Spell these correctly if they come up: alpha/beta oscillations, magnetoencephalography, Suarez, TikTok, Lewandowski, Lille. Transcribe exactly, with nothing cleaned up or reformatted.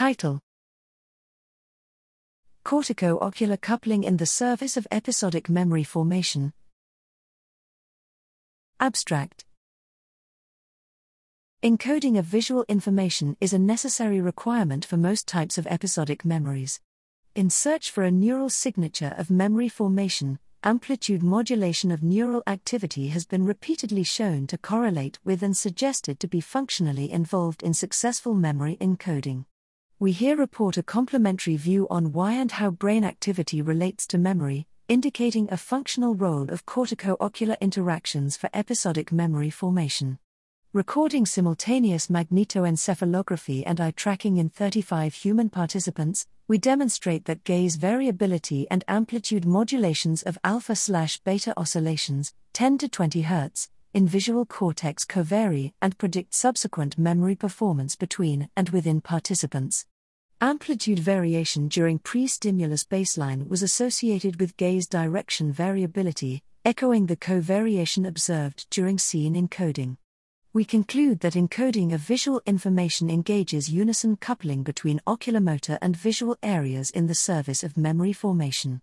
Title: Cortico-ocular coupling in the service of episodic memory formation. Abstract: Encoding of visual information is a necessary requirement for most types of episodic memories. In search for a neural signature of memory formation, amplitude modulation of neural activity has been repeatedly shown to correlate with and suggested to be functionally involved in successful memory encoding. We here report a complementary view on why and how brain activity relates to memory, indicating a functional role of cortico-ocular interactions for episodic memory formation. Recording simultaneous magnetoencephalography and eye tracking in thirty-five human participants, we demonstrate that gaze variability and amplitude modulations of alpha/beta oscillations, ten to twenty hertz, in visual cortex covary and predict subsequent memory performance between and within participants. Amplitude variation during pre-stimulus baseline was associated with gaze direction variability, echoing the covariation observed during scene encoding. We conclude that encoding of visual information engages unison coupling between oculomotor and visual areas in the service of memory formation.